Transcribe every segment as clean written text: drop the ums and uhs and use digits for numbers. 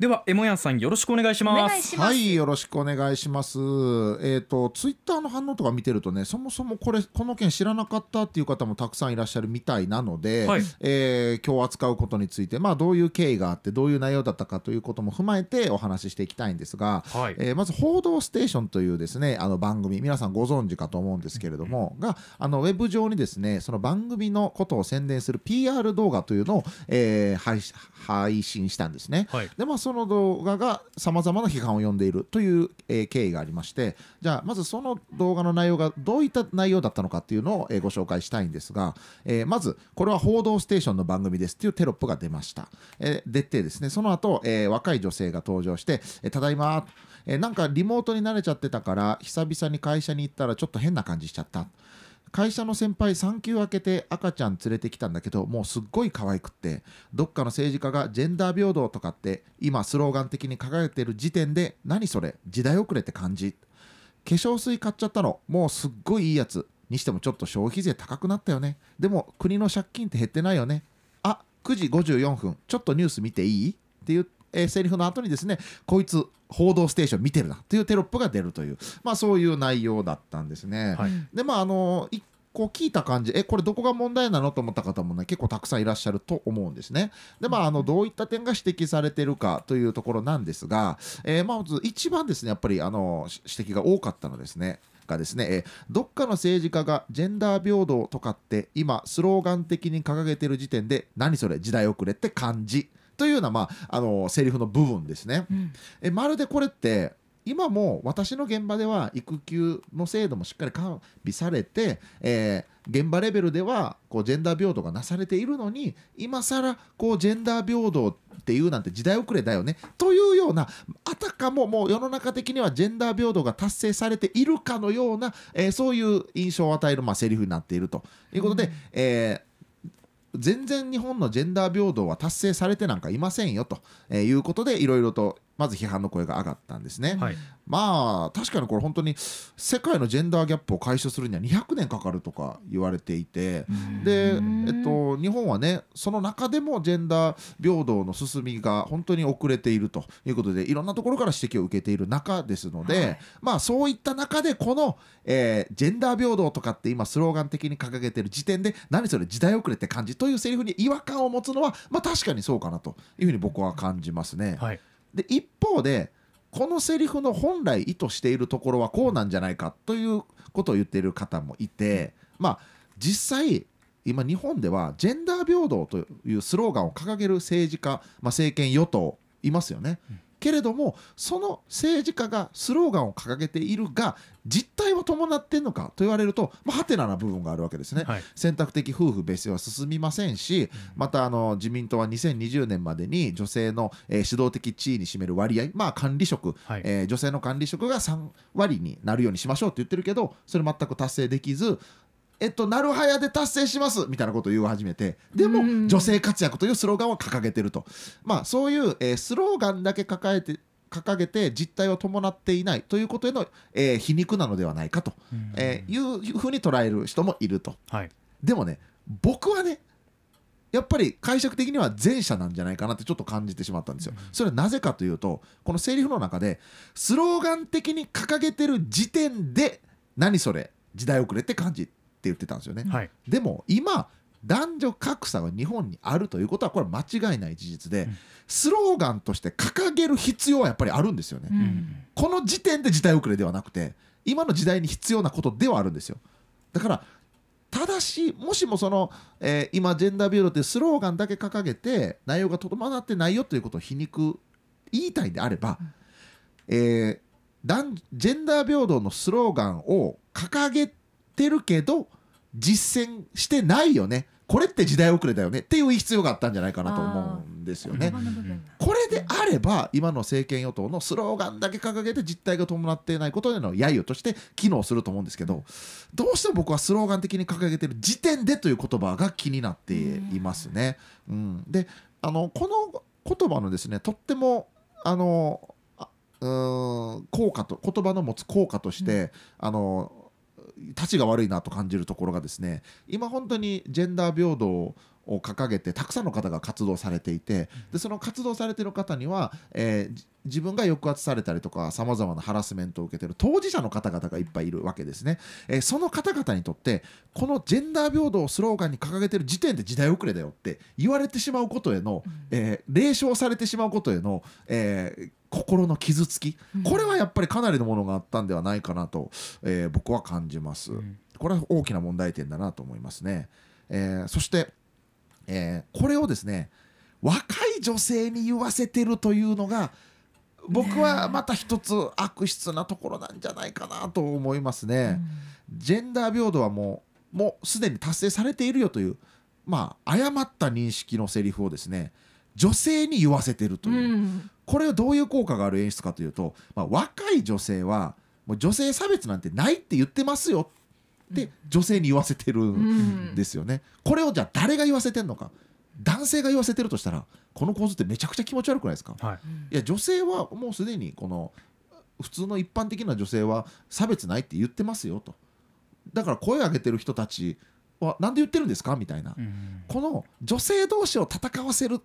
ではエモヤンさんよろしくお願いします。はいよろしくお願いします。ツイッターの反応とか見てるとね、そもそもこの件知らなかったっていう方もたくさんいらっしゃるみたいなので、はい、今日扱うことについてどういう経緯があってどういう内容だったかということも踏まえてお話ししていきたいんですが、はい、まず報道ステーションというですね番組、皆さんご存知かと思うんですけれども、うん、がウェブ上にですねその番組のことを宣伝する PR 動画というのを、配信したんですね、はい、でその動画がさまざまな批判を呼んでいるという、経緯がありまして、じゃあまずその動画の内容がどういった内容だったのかっていうのを、ご紹介したいんですが、まずこれは報道ステーションの番組ですっていうテロップが出ました、出てですねその後、若い女性が登場して、ただいま、なんかリモートに慣れちゃってたから久々に会社に行ったらちょっと変な感じしちゃった、会社の先輩産休明けて赤ちゃん連れてきたんだけどもうすっごい可愛くって、どっかの政治家がジェンダー平等とかって今スローガン的に掲げてる時点で何それ時代遅れって感じ、化粧水買っちゃったのもうすっごいいいやつにしてもちょっと消費税高くなったよね、でも国の借金って減ってないよね、あ9時54分ちょっとニュース見ていいっていうセリフの後にですねこいつ報道ステーション見てるなというテロップが出るという、そういう内容だったんですね、はい、で一個聞いた感じこれどこが問題なのと思った方もね結構たくさんいらっしゃると思うんですね。でどういった点が指摘されてるかというところなんですが、まず一番ですねやっぱり指摘が多かったのですね、どっかの政治家がジェンダー平等とかって今スローガン的に掲げてる時点で何それ時代遅れって感じというような、セリフの部分ですね、うん、まるでこれって今も私の現場では育休の制度もしっかり完備されて、現場レベルではジェンダー平等がなされているのに今更ジェンダー平等っていうなんて時代遅れだよねというような、あたかももう世の中的にはジェンダー平等が達成されているかのような、そういう印象を与えるセリフになっているということで、うん全然日本のジェンダー平等は達成されてなんかいませんよということでいろいろとまず批判の声が上がったんですね、はい、確かにこれ本当に世界のジェンダーギャップを解消するには200年かかるとか言われていて、で、日本はねその中でもジェンダー平等の進みが本当に遅れているということでいろんなところから指摘を受けている中ですので、はい、そういった中でこの、ジェンダー平等とかって今スローガン的に掲げてる時点で何それ時代遅れって感じというセリフに違和感を持つのは、確かにそうかなというふうに僕は感じますね、はい、で一方でこのセリフの本来意図しているところはこうなんじゃないかということを言っている方もいて、実際今日本ではジェンダー平等というスローガンを掲げる政治家、政権与党いますよね、うんけれどもその政治家がスローガンを掲げているが実態は伴っているのかと言われると、ハテナな部分があるわけですね、はい、選択的夫婦別姓は進みませんし、また自民党は2020年までに女性の、指導的地位に占める割合、管理職、はい女性の管理職が3割になるようにしましょうって言ってるけどそれ全く達成できずなるはやで達成しますみたいなことを言い始めて、でも女性活躍というスローガンを掲げてると、そういう、スローガンだけ掲げて実態を伴っていないということへの、皮肉なのではないかと、いうふうに捉える人もいると、はい、でもね僕はねやっぱり解釈的には前者なんじゃないかなってちょっと感じてしまったんですよ。それはなぜかというとこのセリフの中でスローガン的に掲げてる時点で何それ時代遅れって感じって言ってたんですよね、はい、でも今男女格差が日本にあるということはこれ間違いない事実で、スローガンとして掲げる必要はやっぱりあるんですよね、うん、この時点で時代遅れではなくて今の時代に必要なことではあるんですよ。だからただしもしも今ジェンダー平等というスローガンだけ掲げて内容が伴ってないよということを皮肉言いたいんであれば、ジェンダー平等のスローガンを掲げてしてるけど実践してないよねこれって時代遅れだよねっていう必要があったんじゃないかなと思うんですよね。これであれば今の政権与党のスローガンだけ掲げて実態が伴っていないことへの揶揄として機能すると思うんですけど、どうしても僕はスローガン的に掲げてる時点でという言葉が気になっていますね、うん、でこの言葉のですねとっても効果と言葉の持つ効果として、うん、立ちが悪いなと感じるところがですね今本当にジェンダー平等を掲げてたくさんの方が活動されていて、でその活動されている方には、自分が抑圧されたりとかさまざまなハラスメントを受けている当事者の方々がいっぱいいるわけですね、その方々にとってこのジェンダー平等をスローガンに掲げている時点で時代遅れだよって言われてしまうことへの、冷笑されてしまうことへの、心の傷つき、これはやっぱりかなりのものがあったんではないかなと、僕は感じます、これは大きな問題点だなと思いますね、そして、これをですね若い女性に言わせてるというのが僕はまた一つ悪質なところなんじゃないかなと思いますね、ジェンダー平等はもうすでに達成されているよという、まあ、誤った認識のセリフをですね女性に言わせてるという、これはどういう効果がある演出かというと、若い女性はもう女性差別なんてないって言ってますよって女性に言わせてるんですよね、これをじゃあ誰が言わせてるのか、男性が言わせてるとしたらこの構図ってめちゃくちゃ気持ち悪くないですか、いや女性はもうすでにこの普通の一般的な女性は差別ないって言ってますよと、だから声を上げてる人たちはなんで言ってるんですかみたいな、この女性同士を戦わせる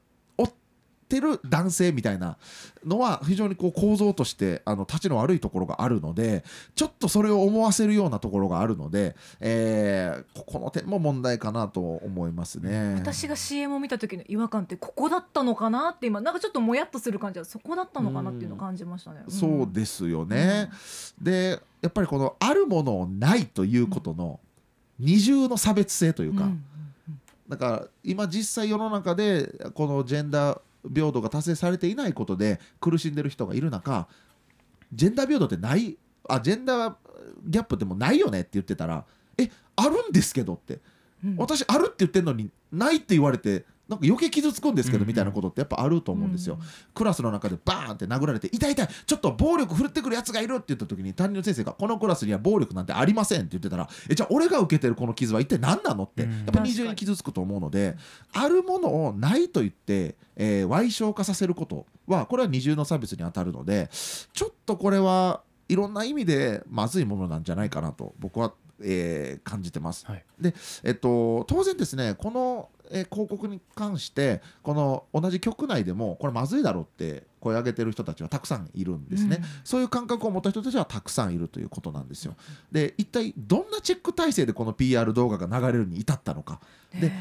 てる男性みたいなのは非常にこう構造として立ちの悪いところがあるので、ちょっとそれを思わせるようなところがあるので、この点も問題かなと思いますね。私が CM を見た時の違和感ってここだったのかなって今なんかちょっともやっとする感じはそこだったのかなっていうのを感じましたね、そうですよね、でやっぱりこのあるものをないということの二重の差別性というか、だから今実際世の中でこのジェンダー平等が達成されていないことで苦しんでる人がいる中、ジェンダー平等ってないジェンダーギャップでもないよねって言ってたら、あるんですけどって、私あるって言ってるのにないって言われてなんか余計傷つくんですけどみたいなことってやっぱあると思うんですよ、クラスの中でバーンって殴られて痛い痛いちょっと暴力振るってくるやつがいるって言った時に担任の先生がこのクラスには暴力なんてありませんって言ってたら、じゃあ俺が受けてるこの傷は一体何なのってやっぱ二重に傷つくと思うので、あるものをないと言って矮小化させることはこれは二重の差別に当たるので、ちょっとこれはいろんな意味でまずいものなんじゃないかなと僕は感じてます、で、当然ですねこの、広告に関してこの同じ局内でもこれまずいだろうって声を上げてる人たちはたくさんいるんですね、そういう感覚を持った人たちはたくさんいるということなんですよ。で一体どんなチェック体制でこの PR 動画が流れるに至ったのか、で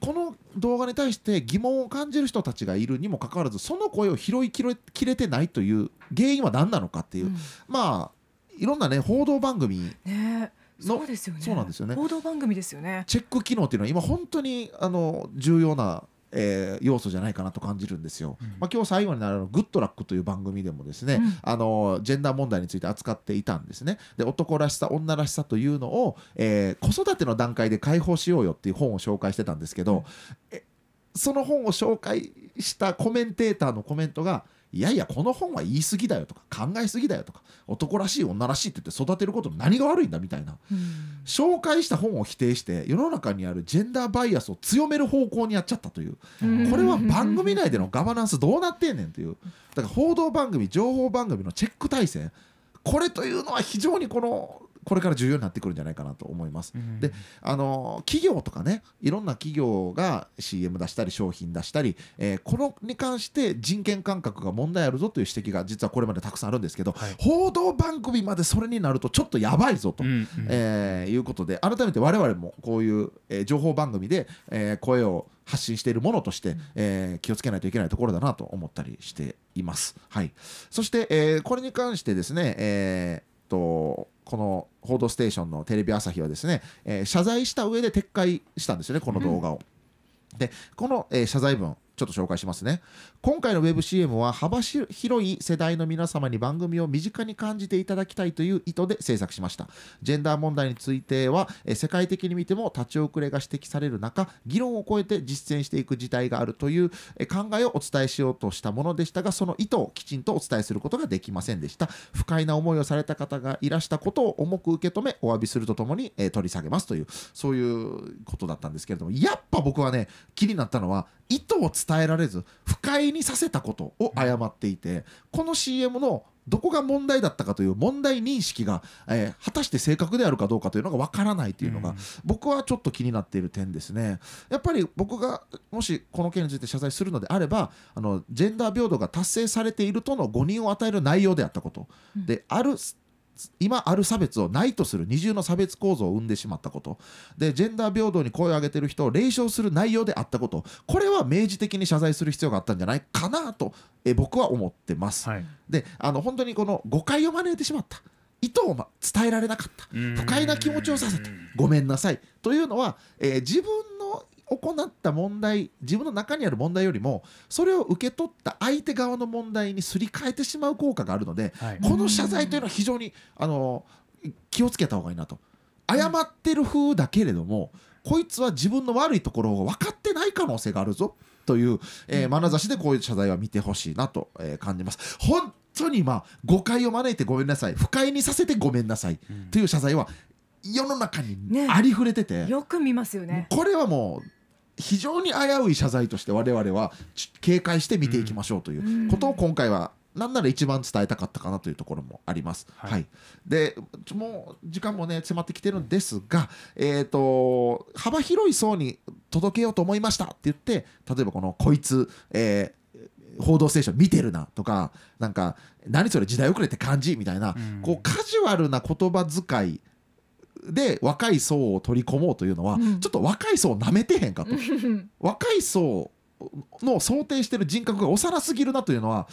この動画に対して疑問を感じる人たちがいるにもかかわらずその声を拾いきれてないという原因は何なのかっていう、まあいろんなね報道番組、そうですよね。そうなんですよね。報道番組ですよね。チェック機能っていうのは今本当に重要な、要素じゃないかなと感じるんですよ、今日最後になるグッドラックという番組でもですね、ジェンダー問題について扱っていたんですね。で男らしさ女らしさというのを、子育ての段階で解放しようよっていう本を紹介してたんですけど、その本を紹介したコメンテーターのコメントがいやいやこの本は言い過ぎだよとか考え過ぎだよとか男らしい女らしいって言って育てることの何が悪いんだみたいな、紹介した本を否定して世の中にあるジェンダーバイアスを強める方向にやっちゃったという、これは番組内でのガバナンスどうなってんねんという、だから報道番組情報番組のチェック体制これというのは非常にこれから重要になってくるんじゃないかなと思います、で企業とかねいろんな企業が CM 出したり商品出したり、これに関して人権感覚が問題あるぞという指摘が実はこれまでたくさんあるんですけど、報道番組までそれになるとちょっとやばいぞと、いうことで改めて我々もこういう、情報番組で、声を発信しているものとして、気をつけないといけないところだなと思ったりしています、そして、これに関してですね、この「報道ステーション」のテレビ朝日はですね、謝罪した上で撤回したんですよねこの動画を。でこの、謝罪文ちょっと紹介しますね。今回の WebCM は幅広い世代の皆様に番組を身近に感じていただきたいという意図で制作しました。ジェンダー問題については世界的に見ても立ち遅れが指摘される中、議論を超えて実践していく事態があるという考えをお伝えしようとしたものでしたが、その意図をきちんとお伝えすることができませんでした。不快な思いをされた方がいらしたことを重く受け止めお詫びするとともに取り下げますという、そういうことだったんですけれども、やっぱ僕はね気になったのは意図を伝えられず不快にさせたことを誤っていて、この CM のどこが問題だったかという問題認識が、果たして正確であるかどうかというのが分からないというのが、僕はちょっと気になっている点ですね。やっぱり僕がもしこの件について謝罪するのであれば、ジェンダー平等が達成されているとの誤認を与える内容であったことである、今ある差別をないとする二重の差別構造を生んでしまったことで、ジェンダー平等に声を上げている人を冷笑する内容であったこと、これは明示的に謝罪する必要があったんじゃないかなと僕は思ってます、はい、で本当にこの誤解を招いてしまった、意図を伝えられなかった、不快な気持ちをさせてごめんなさいというのは、自分の行った問題、自分の中にある問題よりもそれを受け取った相手側の問題にすり替えてしまう効果があるので、はい、この謝罪というのは非常に気をつけた方がいいなと。謝ってる風だけれども、こいつは自分の悪いところを分かってない可能性があるぞという、眼差しでこういう謝罪は見てほしいなと、感じます。本当に、誤解を招いてごめんなさい、不快にさせてごめんなさいという謝罪は世の中にありふれてて、ね、よく見ますよね。これはもう非常に危うい謝罪として我々は警戒して見ていきましょうということを、今回はなんなら一番伝えたかったかなというところもあります、はいはい、でもう時間もね迫ってきてるんですが、幅広い層に届けようと思いましたって言って、例えばこのこいつ、報道ステーション見てるなとか、なんか何それ時代遅れって感じみたいな、こうカジュアルな言葉遣いで若い層を取り込もうというのは、ちょっと若い層をなめてへんかと若い層の想定してる人格が幼すぎるなというのは、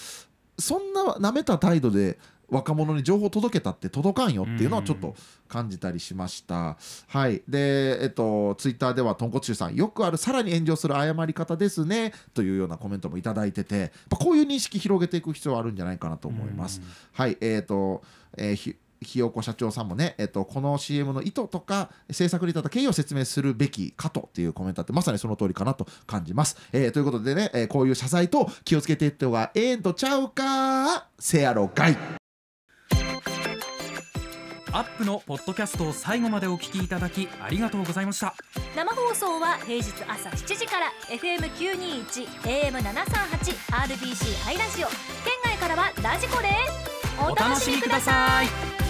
そんななめた態度で若者に情報届けたって届かんよっていうのはちょっと感じたりしました、はい、で、ツイッターではとんこつしゅうさん、よくあるさらに炎上する謝り方ですねというようなコメントもいただいてて、やっぱこういう認識広げていく必要はあるんじゃないかなと思います。はい、ひよこ社長さんもね、この CM の意図とか制作に至った経緯を説明するべきかというコメントあって、まさにその通りかなと感じます、ということでね、こういう謝罪と気をつけていった方がええんとちゃうかせやろがい。アップのポッドキャストを最後までお聞きいただきありがとうございました。生放送は平日朝7時から FM921 AM738 RBC ハイラジオ、県外からはラジコでお楽しみください。